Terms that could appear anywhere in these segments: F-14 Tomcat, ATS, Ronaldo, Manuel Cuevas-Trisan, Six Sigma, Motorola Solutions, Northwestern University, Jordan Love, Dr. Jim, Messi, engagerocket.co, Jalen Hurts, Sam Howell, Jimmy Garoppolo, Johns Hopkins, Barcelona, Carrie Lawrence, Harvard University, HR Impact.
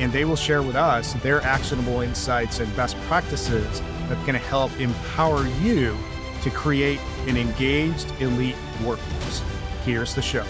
and they will share with us their actionable insights and best practices that can help empower you to create an engaged elite workforce. Here's the show.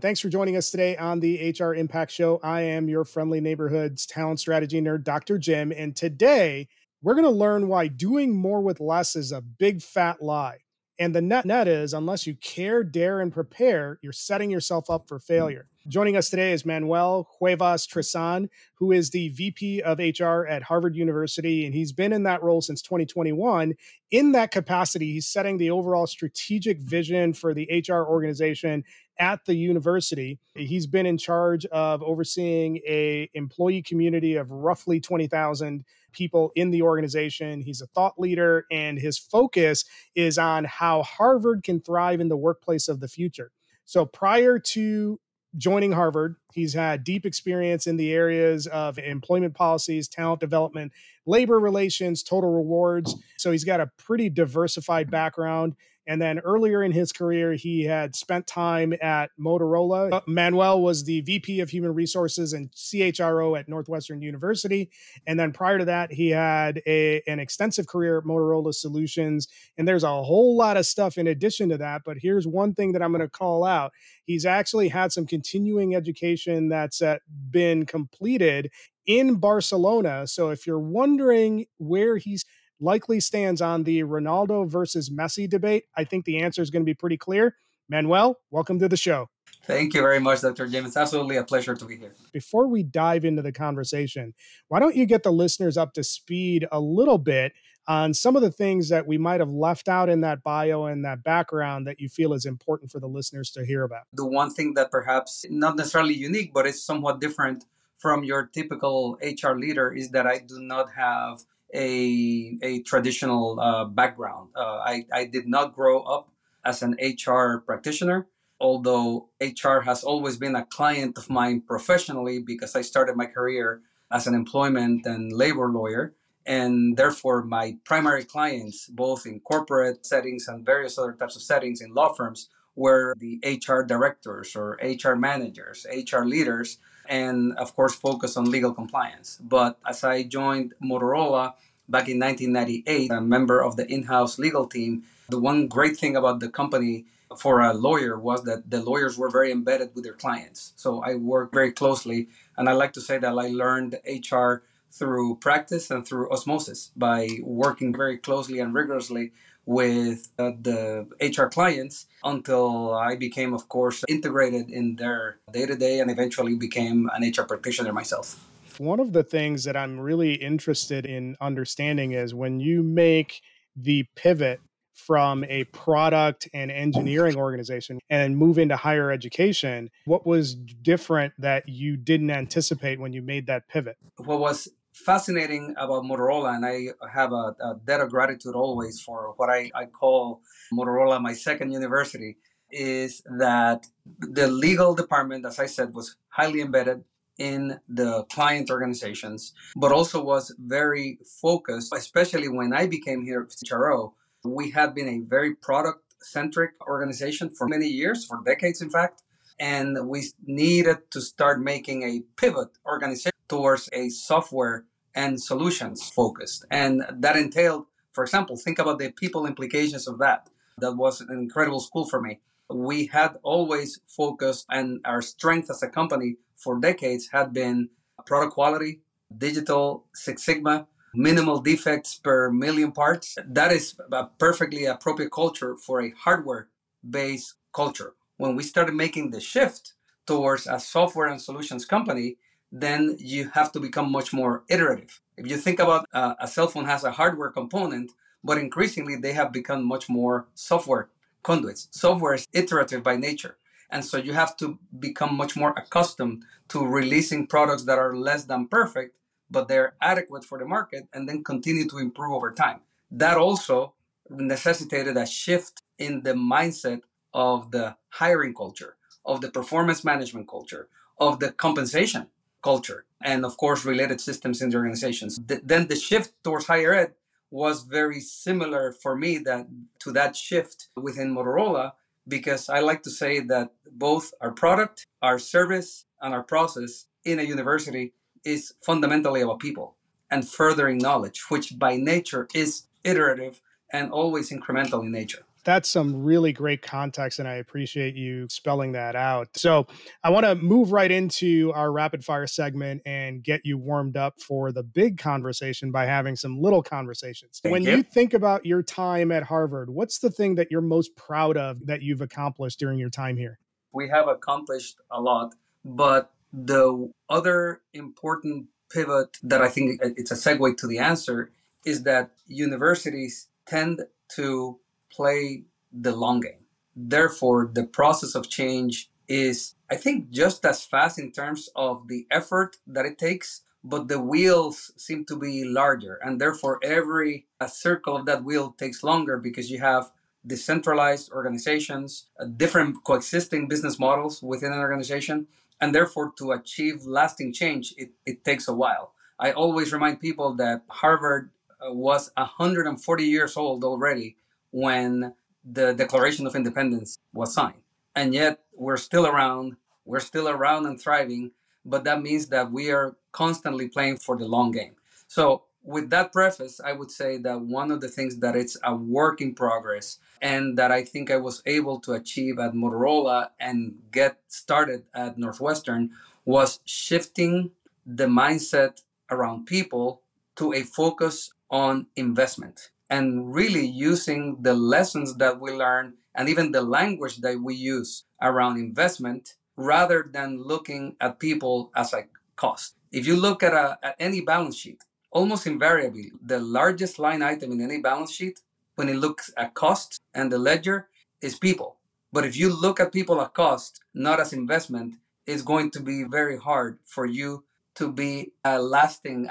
Thanks for joining us today on the HR Impact Show. I am your friendly neighborhood's talent strategy nerd, Dr. Jim, and today we're going to learn why doing more with less is a big fat lie. And the net is, unless you care, dare, and prepare, you're setting yourself up for failure. Joining us today is Manuel Cuevas-Trisan, who is the VP of HR at Harvard University, and he's been in that role since 2021. In that capacity, he's setting the overall strategic vision for the HR organization at the university. He's been in charge of overseeing an employee community of roughly 20,000 people in the organization. He's a thought leader, and his focus is on how Harvard can thrive in the workplace of the future. So prior to joining Harvard, he's had deep experience in the areas of employment policies, talent development, labor relations, total rewards. So he's got a pretty diversified background. And then earlier in his career, he had spent time at Motorola. Manuel was the VP of Human Resources and CHRO at Northwestern University. And then prior to that, he had an extensive career at Motorola Solutions. And there's a whole lot of stuff in addition to that. But here's one thing that I'm going to call out. He's actually had some continuing education that's been completed in Barcelona. So if you're wondering where he's likely stands on the Ronaldo versus Messi debate, I think the answer is going to be pretty clear. Manuel, welcome to the show. Thank you very much, Dr. Jim. It's absolutely a pleasure to be here. Before we dive into the conversation, why don't you get the listeners up to speed a little bit on some of the things that we might have left out in that bio and that background that you feel is important for the listeners to hear about? The one thing that perhaps not necessarily unique, but it's somewhat different from your typical HR leader is that I do not have a traditional background. I did not grow up as an HR practitioner, although HR has always been a client of mine professionally because I started my career as an employment and labor lawyer. And therefore, my primary clients, both in corporate settings and various other types of settings in law firms, were the HR directors or HR managers, HR leaders, and of course, focus on legal compliance. But as I joined Motorola back in 1998, a member of the in-house legal team, the one great thing about the company for a lawyer was that the lawyers were very embedded with their clients. So I worked very closely. And I like to say that I learned HR through practice and through osmosis by working very closely and rigorously with the HR clients until I became, of course, integrated in their day-to-day and eventually became an HR practitioner myself. One of the things that I'm really interested in understanding is when you make the pivot from a product and engineering organization and move into higher education, what was different that you didn't anticipate when you made that pivot? What was fascinating about Motorola, and I have a debt of gratitude always for what I call Motorola my second university, is that the legal department, as I said, was highly embedded in the client organizations, but also was very focused, especially when I became here at HRO. We had been a very product-centric organization for many years, for decades, in fact, and we needed to start making a pivot organization towards a software and solutions focused. And that entailed, for example, think about the people implications of that. That was an incredible school for me. We had always focused, and our strength as a company for decades had been product quality, digital, Six Sigma, minimal defects per million parts. That is a perfectly appropriate culture for a hardware-based culture. When we started making the shift towards a software and solutions company, then you have to become much more iterative. If you think about a cell phone has a hardware component, but increasingly they have become much more software conduits. Software is iterative by nature. And so you have to become much more accustomed to releasing products that are less than perfect but they're adequate for the market and then continue to improve over time. That also necessitated a shift in the mindset of the hiring culture, of the performance management culture, of the compensation culture, and of course, related systems in the organizations. Then the shift towards higher ed was very similar for me to that shift within Motorola, because I like to say that both our product, our service, and our process in a university is fundamentally about people and furthering knowledge, which by nature is iterative and always incremental in nature. That's some really great context, and I appreciate you spelling that out. So I want to move right into our rapid fire segment and get you warmed up for the big conversation by having some little conversations. When you think about your time at Harvard, what's the thing that you're most proud of that you've accomplished during your time here? We have accomplished a lot, but the other important pivot that I think it's a segue to the answer is that universities tend to play the long game. Therefore, the process of change is, I think, just as fast in terms of the effort that it takes, but the wheels seem to be larger. And therefore, every circle of that wheel takes longer because you have decentralized organizations, different coexisting business models within an organization. And therefore, to achieve lasting change, it takes a while. I always remind people that Harvard was 140 years old already when the Declaration of Independence was signed. And yet we're still around and thriving, but that means that we are constantly playing for the long game. So with that preface, I would say that one of the things that it's a work in progress and that I think I was able to achieve at Motorola and get started at Northwestern was shifting the mindset around people to a focus on investment. And really using the lessons that we learn and even the language that we use around investment rather than looking at people as a cost. If you look at any balance sheet, almost invariably, the largest line item in any balance sheet when it looks at cost and the ledger is people. But if you look at people at cost, not as investment, it's going to be very hard for you to be as lasting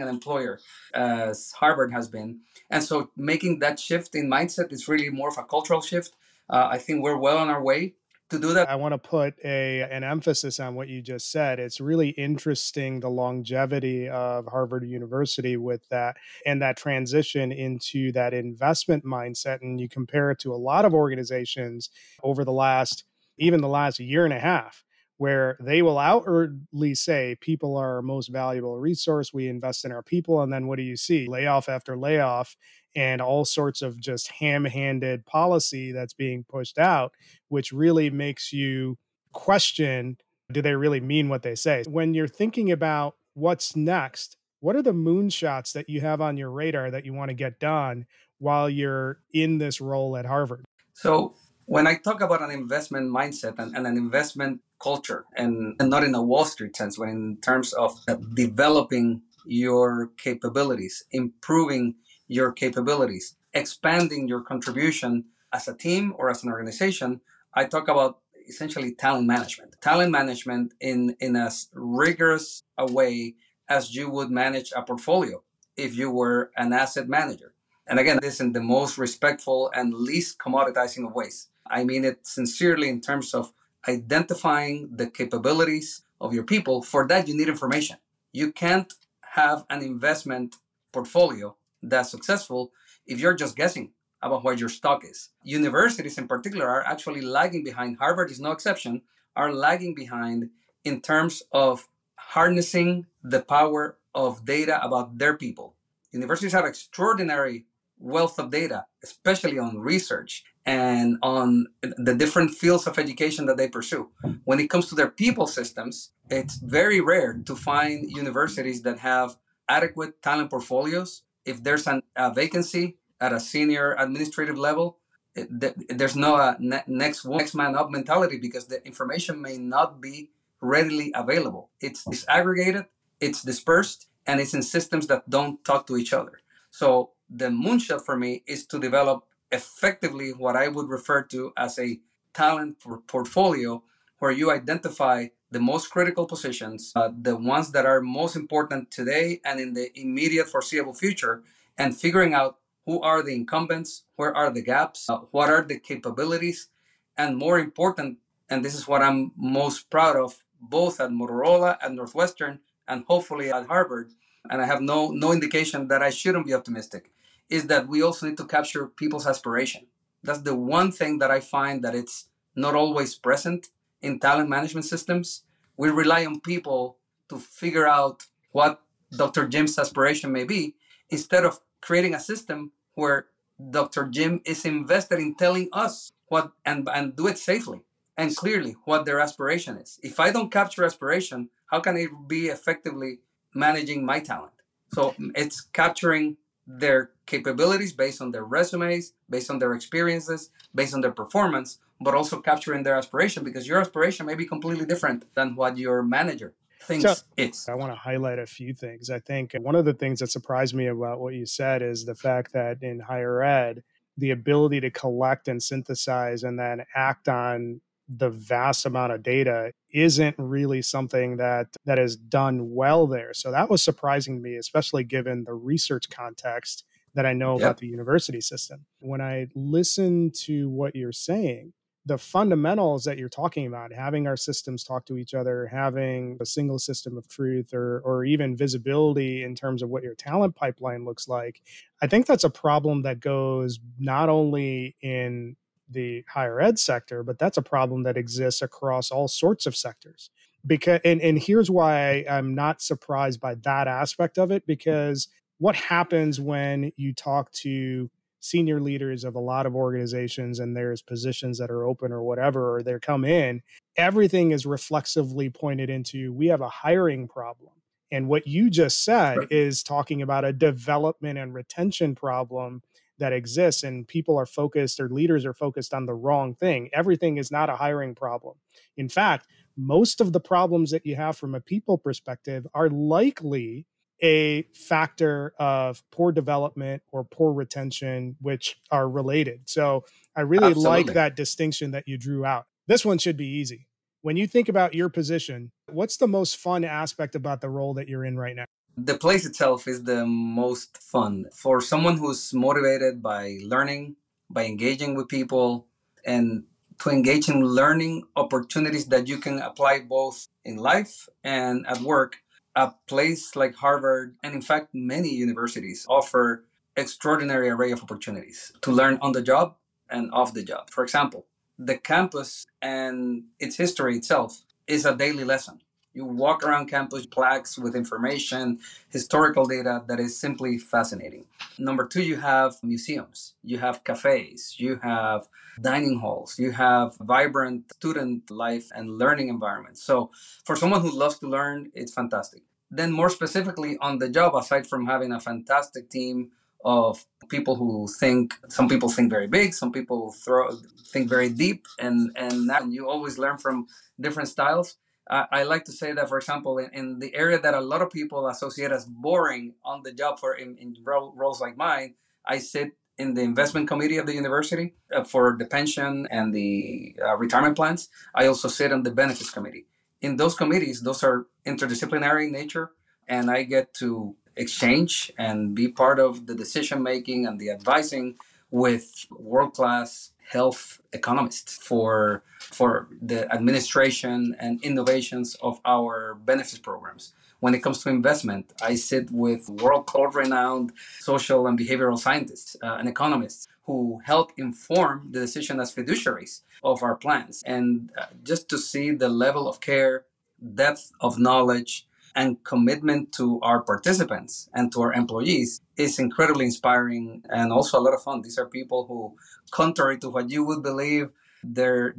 an employer as Harvard has been. And so making that shift in mindset is really more of a cultural shift. I think we're well on our way to do that. I want to put an emphasis on what you just said. It's really interesting, the longevity of Harvard University with that and that transition into that investment mindset. And you compare it to a lot of organizations over the last year and a half, where they will outwardly say people are our most valuable resource, we invest in our people, and then what do you see? Layoff after layoff and all sorts of just ham-handed policy that's being pushed out, which really makes you question, do they really mean what they say? When you're thinking about what's next, what are the moonshots that you have on your radar that you want to get done while you're in this role at Harvard? So when I talk about an investment mindset and an investment culture, and not in a Wall Street sense, but in terms of developing your capabilities, improving your capabilities, expanding your contribution as a team or as an organization, I talk about essentially talent management. Talent management in as rigorous a way as you would manage a portfolio if you were an asset manager. And again, this in the most respectful and least commoditizing of ways. I mean it sincerely in terms of identifying the capabilities of your people. For that, you need information. You can't have an investment portfolio that's successful if you're just guessing about what your stock is. Universities in particular are actually lagging behind. Harvard is no exception, are lagging behind in terms of harnessing the power of data about their people. Universities have extraordinary wealth of data, especially on research and on the different fields of education that they pursue. When it comes to their people systems, it's very rare to find universities that have adequate talent portfolios. If there's a vacancy at a senior administrative level, there's no next man up mentality because the information may not be readily available. It's disaggregated, it's dispersed, and it's in systems that don't talk to each other. So the moonshot for me is to develop effectively what I would refer to as a talent portfolio, where you identify the most critical positions, the ones that are most important today and in the immediate foreseeable future, and figuring out who are the incumbents, where are the gaps, what are the capabilities, and more important, and this is what I'm most proud of, both at Motorola, at Northwestern, and hopefully at Harvard, and I have no indication that I shouldn't be optimistic, is that we also need to capture people's aspiration. That's the one thing that I find that it's not always present in talent management systems. We rely on people to figure out what Dr. Jim's aspiration may be, instead of creating a system where Dr. Jim is invested in telling us what, and do it safely and clearly, what their aspiration is. If I don't capture aspiration, how can I be effectively managing my talent? So it's capturing their capabilities based on their resumes, based on their experiences, based on their performance, but also capturing their aspiration, because your aspiration may be completely different than what your manager thinks is. I want to highlight a few things. I think one of the things that surprised me about what you said is the fact that in higher ed, the ability to collect and synthesize and then act on the vast amount of data isn't really something that is done well there. So that was surprising to me, especially given the research context that I know about the university system. When I listen to what you're saying, the fundamentals that you're talking about, having our systems talk to each other, having a single system of truth, or even visibility in terms of what your talent pipeline looks like, I think that's a problem that goes not only in the higher ed sector, but that's a problem that exists across all sorts of sectors. Because, and here's why I'm not surprised by that aspect of it, because what happens when you talk to senior leaders of a lot of organizations and there's positions that are open or whatever, or they come in, everything is reflexively pointed into, we have a hiring problem. And what you just said is talking about a development and retention problem that exists, and people are focused, or leaders are focused on the wrong thing. Everything is not a hiring problem. In fact, most of the problems that you have from a people perspective are likely a factor of poor development or poor retention, which are related. So I really like that distinction that you drew out. This one should be easy. When you think about your position, what's the most fun aspect about the role that you're in right now? The place itself is the most fun for someone who's motivated by learning, by engaging with people, and to engage in learning opportunities that you can apply both in life and at work. A place like Harvard, and in fact, many universities offer extraordinary array of opportunities to learn on the job and off the job. For example, the campus and its history itself is a daily lesson. You walk around campus, plaques with information, historical data that is simply fascinating. Number two, you have museums, you have cafes, you have dining halls, you have vibrant student life and learning environments. So for someone who loves to learn, it's fantastic. Then more specifically on the job, aside from having a fantastic team of people who think, some people think very big, some people think very deep, and you always learn from different styles. I like to say that, for example, in the area that a lot of people associate as boring on the job for in roles like mine, I sit in the investment committee of the university for the pension and the retirement plans. I also sit on the benefits committee. In those committees, those are interdisciplinary in nature, and I get to exchange and be part of the decision-making and the advising with world-class health economists for the administration and innovations of our benefits programs. When it comes to investment, I sit with world-class renowned social and behavioral scientists and economists who help inform the decision as fiduciaries of our plans. And just to see the level of care, depth of knowledge, and commitment to our participants and to our employees is incredibly inspiring and also a lot of fun. These are people who, contrary to what you would believe, they're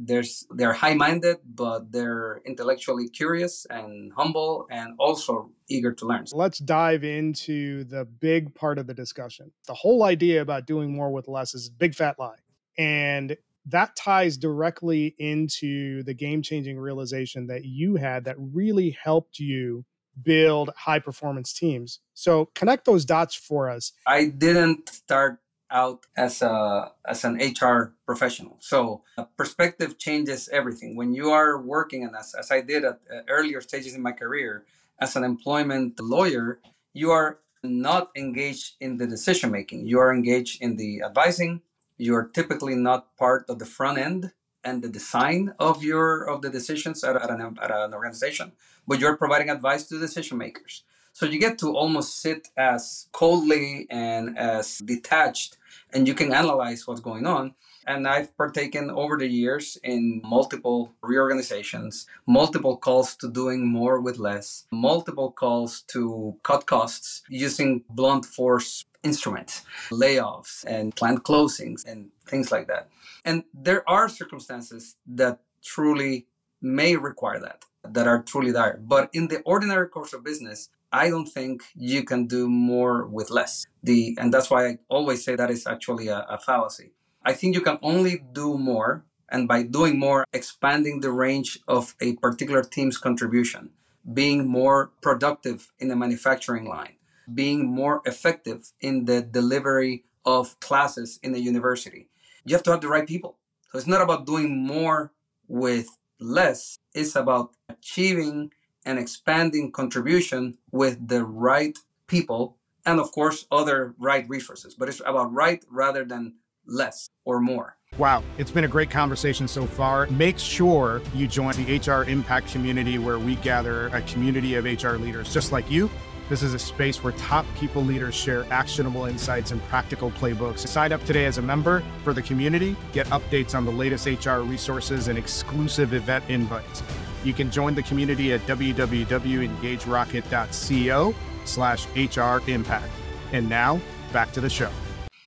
high-minded, but they're intellectually curious and humble and also eager to learn. Let's dive into the big part of the discussion. The whole idea about doing more with less is a big fat lie. And that ties directly into the game-changing realization that you had that really helped you build high performance teams. So connect those dots for us. I didn't start out as an HR professional. So perspective changes everything. When you are working, and as I did at earlier stages in my career, as an employment lawyer, you are not engaged in the decision making. You are engaged in the advising. You are typically not part of the front end and the design of the decisions at an organization, but you're providing advice to decision makers. So you get to almost sit as coldly and as detached, and you can analyze what's going on. And I've partaken over the years in multiple reorganizations, multiple calls to doing more with less, multiple calls to cut costs using blunt force instruments, layoffs and plant closings and things like that. And there are circumstances that truly may require that are truly dire. But in the ordinary course of business, I don't think you can do more with less. And that's why I always say that is actually a fallacy. I think you can only do more, and by doing more, expanding the range of a particular team's contribution, being more productive in the manufacturing line, being more effective in the delivery of classes in a university. You have to have the right people. So it's not about doing more with less. It's about achieving and expanding contribution with the right people and, of course, other right resources. But it's about right rather than less or more. Wow. It's been a great conversation so far. Make sure you join the HR Impact community, where we gather a community of HR leaders just like you. This is a space where top people leaders share actionable insights and practical playbooks. Sign up today as a member for the community, get updates on the latest HR resources and exclusive event invites. You can join the community at www.engagerocket.co/HR Impact. And now back to the show.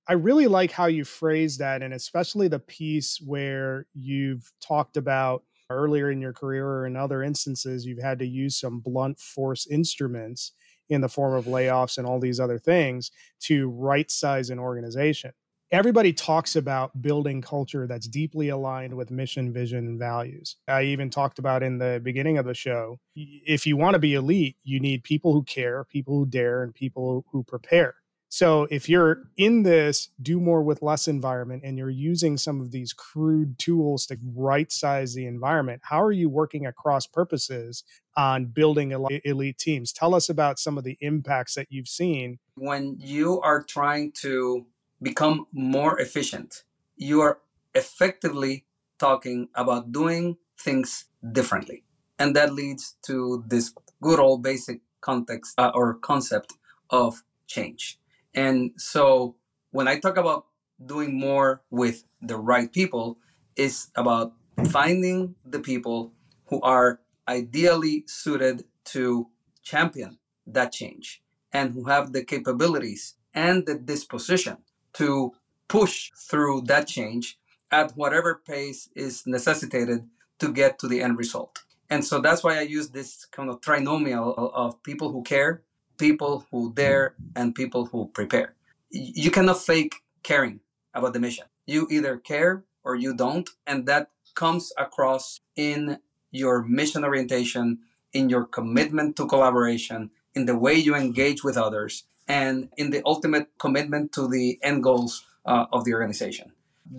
I really like how you phrased that, and especially the piece where you've talked about earlier in your career or in other instances, you've had to use some blunt force instruments in the form of layoffs and all these other things to right-size an organization. Everybody talks about building culture that's deeply aligned with mission, vision, and values. I even talked about in the beginning of the show, if you want to be elite, you need people who care, people who dare, and people who prepare. So if you're in this do more with less environment and you're using some of these crude tools to right-size the environment, how are you working across purposes on building elite teams? Tell us about some of the impacts that you've seen. When you are trying to become more efficient, you are effectively talking about doing things differently. And that leads to this good old basic context or concept of change. And so when I talk about doing more with the right people, it's about finding the people who are ideally suited to champion that change and who have the capabilities and the disposition to push through that change at whatever pace is necessitated to get to the end result. And so that's why I use this kind of trinomial of people who care, people who dare, and people who prepare. You cannot fake caring about the mission. You either care or you don't, and that comes across in your mission orientation, in your commitment to collaboration, in the way you engage with others, and in the ultimate commitment to the end goals of the organization.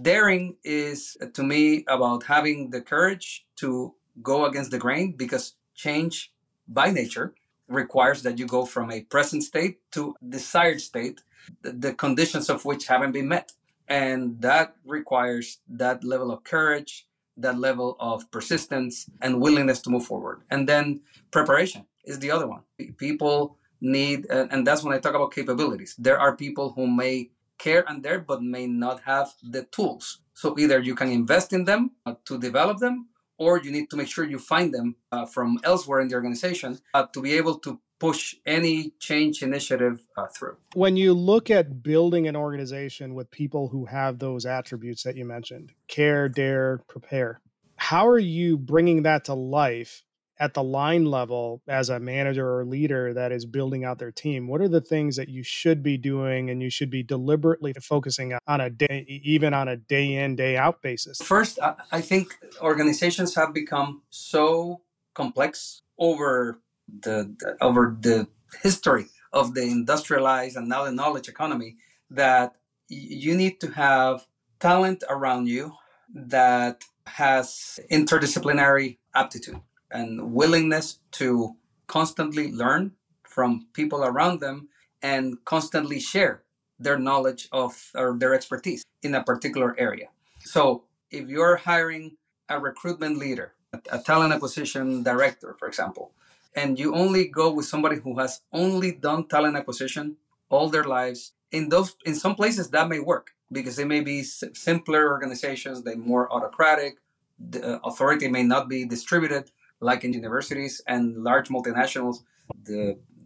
Daring is, to me, about having the courage to go against the grain, because change by nature requires that you go from a present state to desired state, the conditions of which haven't been met. And that requires that level of courage, that level of persistence and willingness to move forward. And then preparation is the other one. People need, and that's when I talk about capabilities. There are people who may care and dare, but may not have the tools. So either you can invest in them to develop them, or you need to make sure you find them from elsewhere in the organization to be able to push any change initiative through. When you look at building an organization with people who have those attributes that you mentioned, care, dare, prepare, how are you bringing that to life at the line level as a manager or leader that is building out their team? What are the things that you should be doing and you should be deliberately focusing on even on a day in, day out basis? First, I think organizations have become so complex over the history of the industrialized and now the knowledge economy that you need to have talent around you that has interdisciplinary aptitude and willingness to constantly learn from people around them and constantly share their knowledge of or their expertise in a particular area. So if you're hiring a recruitment leader, a talent acquisition director, for example, and you only go with somebody who has only done talent acquisition all their lives, in some places that may work because they may be simpler organizations, they're more autocratic, the authority may not be distributed like in universities and large multinationals.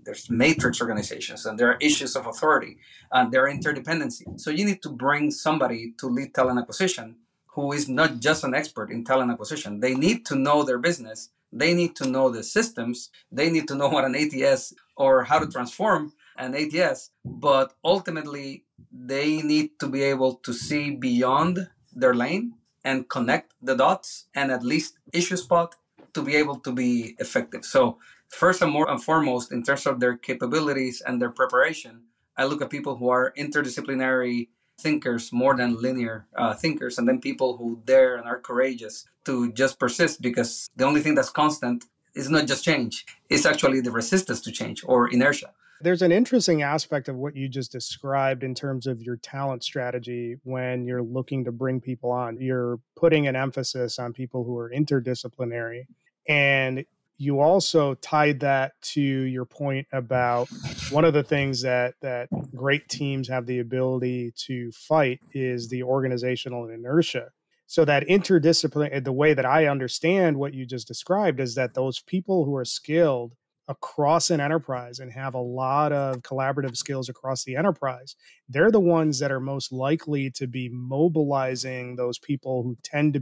There's matrix organizations and there are issues of authority and there are interdependencies. So you need to bring somebody to lead talent acquisition who is not just an expert in talent acquisition. They need to know their business. They need to know the systems. They need to know what an ATS or how to transform an ATS. But ultimately, they need to be able to see beyond their lane and connect the dots and at least issue spot to be able to be effective. So first and foremost, in terms of their capabilities and their preparation, I look at people who are interdisciplinary thinkers more than linear thinkers, and then people who dare and are courageous to just persist, because the only thing that's constant is not just change. It's actually the resistance to change or inertia. There's an interesting aspect of what you just described in terms of your talent strategy when you're looking to bring people on. You're putting an emphasis on people who are interdisciplinary. And you also tied that to your point about one of the things that great teams have the ability to fight is the organizational inertia. So that interdisciplinary, the way that I understand what you just described is that those people who are skilled across an enterprise and have a lot of collaborative skills across the enterprise, they're the ones that are most likely to be mobilizing those people who tend to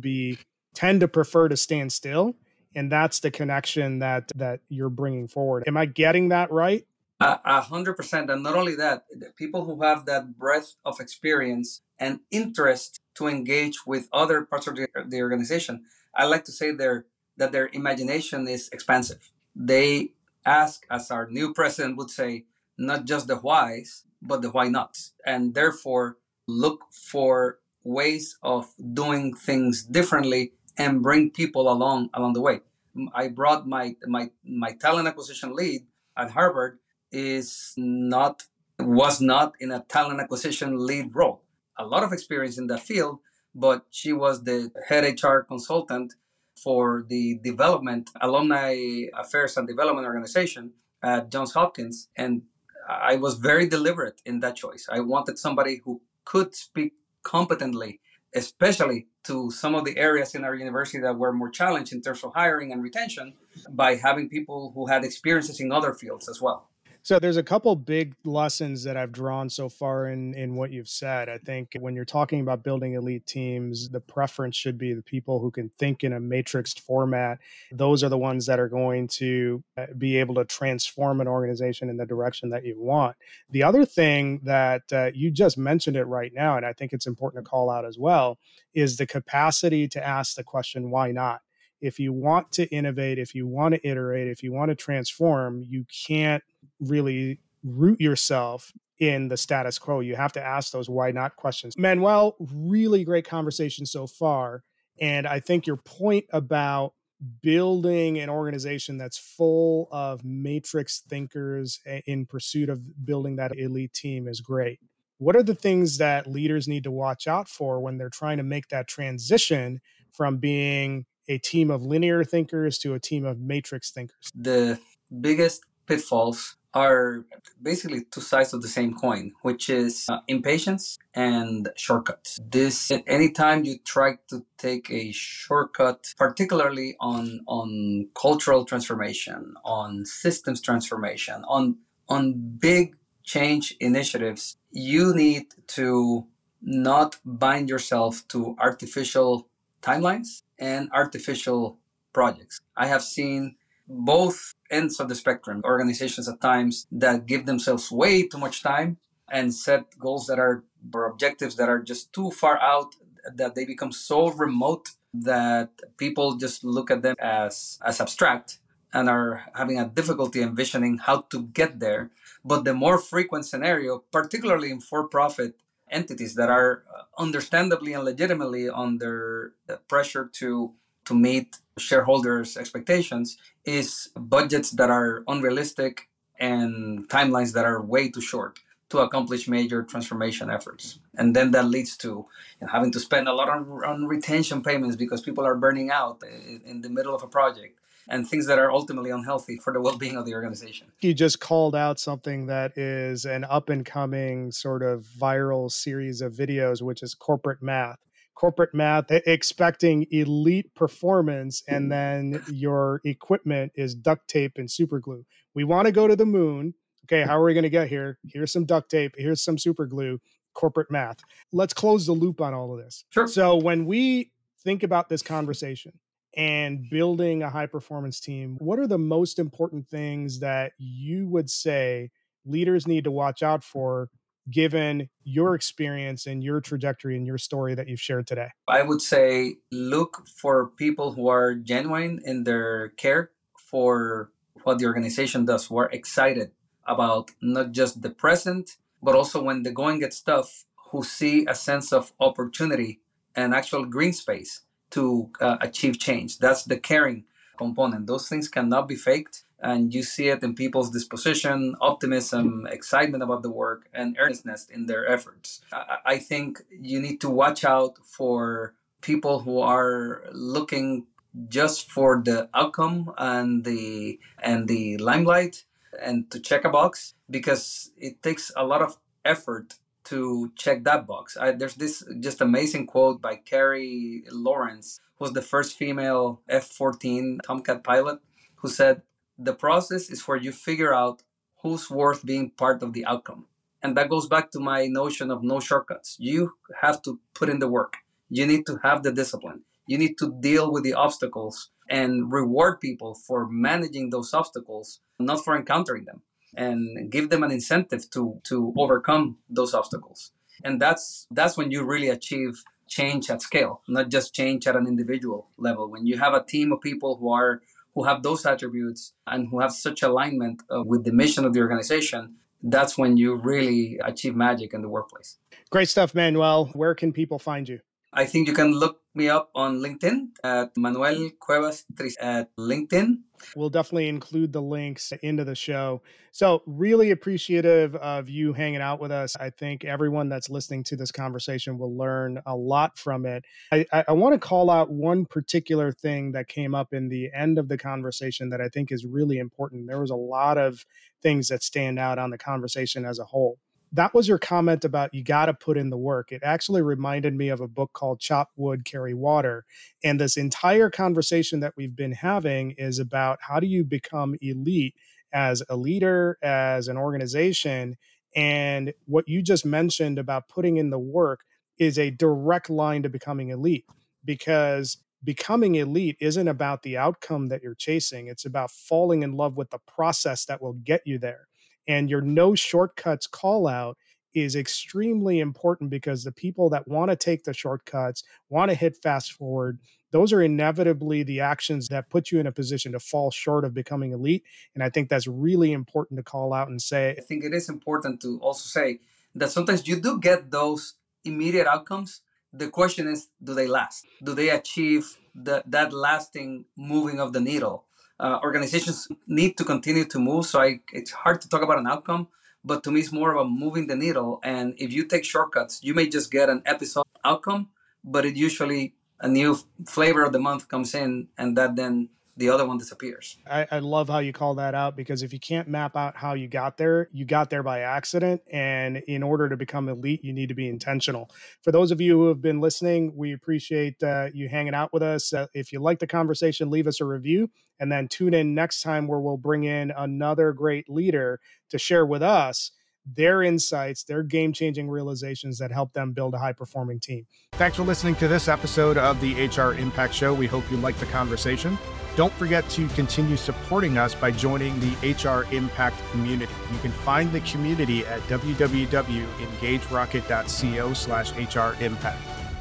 prefer to stand still. And that's the connection that you're bringing forward. Am I getting that right? 100%. And not only that, people who have that breadth of experience and interest to engage with other parts of the organization, I like to say that their imagination is expansive. They ask, as our new president would say, not just the whys, but the why nots. And therefore, look for ways of doing things differently and bring people along the way. I brought my talent acquisition lead at Harvard was not in a talent acquisition lead role. A lot of experience in that field, but she was the head HR consultant for the development, alumni affairs and development organization at Johns Hopkins. And I was very deliberate in that choice. I wanted somebody who could speak competently, especially to some of the areas in our university that were more challenged in terms of hiring and retention, by having people who had experiences in other fields as well. So there's a couple big lessons that I've drawn so far in what you've said. I think when you're talking about building elite teams, the preference should be the people who can think in a matrixed format. Those are the ones that are going to be able to transform an organization in the direction that you want. The other thing that you just mentioned it right now, and I think it's important to call out as well, is the capacity to ask the question, why not? If you want to innovate, if you want to iterate, if you want to transform, you can't really root yourself in the status quo. You have to ask those why not questions. Manuel, really great conversation so far. And I think your point about building an organization that's full of matrix thinkers in pursuit of building that elite team is great. What are the things that leaders need to watch out for when they're trying to make that transition from being a team of linear thinkers to a team of matrix thinkers? The biggest pitfalls are basically two sides of the same coin, which is impatience and shortcuts. Anytime you try to take a shortcut, particularly on cultural transformation, on systems transformation, on big change initiatives, you need to not bind yourself to artificial timelines and artificial projects. I have seen both ends of the spectrum, organizations at times that give themselves way too much time and set goals that are, or objectives that are just too far out, that they become so remote that people just look at them as abstract and are having a difficulty envisioning how to get there. But the more frequent scenario, particularly in for-profit entities that are understandably and legitimately under pressure to meet shareholders' expectations is budgets that are unrealistic and timelines that are way too short to accomplish major transformation efforts. And then that leads to having to spend a lot on retention payments because people are burning out in the middle of a project, and things that are ultimately unhealthy for the well-being of the organization. You just called out something that is an up-and-coming sort of viral series of videos, which is corporate math. Corporate math, expecting elite performance, and then your equipment is duct tape and super glue. We want to go to the moon. Okay, how are we going to get here? Here's some duct tape. Here's some super glue. Corporate math. Let's close the loop on all of this. Sure. So when we think about this conversation and building a high-performance team, what are the most important things that you would say leaders need to watch out for, given your experience and your trajectory and your story that you've shared today? I would say look for people who are genuine in their care for what the organization does, who are excited about not just the present, but also when the going gets tough, who see a sense of opportunity and actual green space to achieve change. That's the caring component. Those things cannot be faked. And you see it in people's disposition, optimism, excitement about the work, and earnestness in their efforts. I think you need to watch out for people who are looking just for the outcome and the limelight and to check a box, because it takes a lot of effort to check that box. There's this just amazing quote by Carrie Lawrence, who's the first female F-14 Tomcat pilot, who said, "The process is where you figure out who's worth being part of the outcome." And that goes back to my notion of no shortcuts. You have to put in the work. You need to have the discipline. You need to deal with the obstacles and reward people for managing those obstacles, not for encountering them, and give them an incentive to overcome those obstacles. And that's when you really achieve change at scale, not just change at an individual level. When you have a team of people who have those attributes and who have such alignment with the mission of the organization, that's when you really achieve magic in the workplace. Great stuff, Manuel. Where can people find you? I think you can look me up on LinkedIn at Manuel Cuevas-Trisan at LinkedIn. We'll definitely include the links into the show. So really appreciative of you hanging out with us. I think everyone that's listening to this conversation will learn a lot from it. I want to call out one particular thing that came up in the end of the conversation that I think is really important. There was a lot of things that stand out on the conversation as a whole. That was your comment about you got to put in the work. It actually reminded me of a book called Chop Wood, Carry Water. And this entire conversation that we've been having is about how do you become elite as a leader, as an organization. And what you just mentioned about putting in the work is a direct line to becoming elite, because becoming elite isn't about the outcome that you're chasing. It's about falling in love with the process that will get you there. And your no shortcuts call out is extremely important, because the people that want to take the shortcuts, want to hit fast forward, those are inevitably the actions that put you in a position to fall short of becoming elite. And I think that's really important to call out and say. I think it is important to also say that sometimes you do get those immediate outcomes. The question is, do they last? Do they achieve that lasting moving of the needle? Organizations need to continue to move, so it's hard to talk about an outcome, but to me it's more about moving the needle. And if you take shortcuts, you may just get an episode outcome, but it usually a new flavor of the month comes in, and that then the other one disappears. I love how you call that out, because if you can't map out how you got there by accident. And in order to become elite, you need to be intentional. For those of you who have been listening, we appreciate you hanging out with us. If you like the conversation, leave us a review. And then tune in next time, where we'll bring in another great leader to share with us their insights, their game-changing realizations that help them build a high-performing team. Thanks for listening to this episode of the HR Impact Show. We hope you liked the conversation. Don't forget to continue supporting us by joining the HR Impact community. You can find the community at www.engagerocket.co/HR Impact.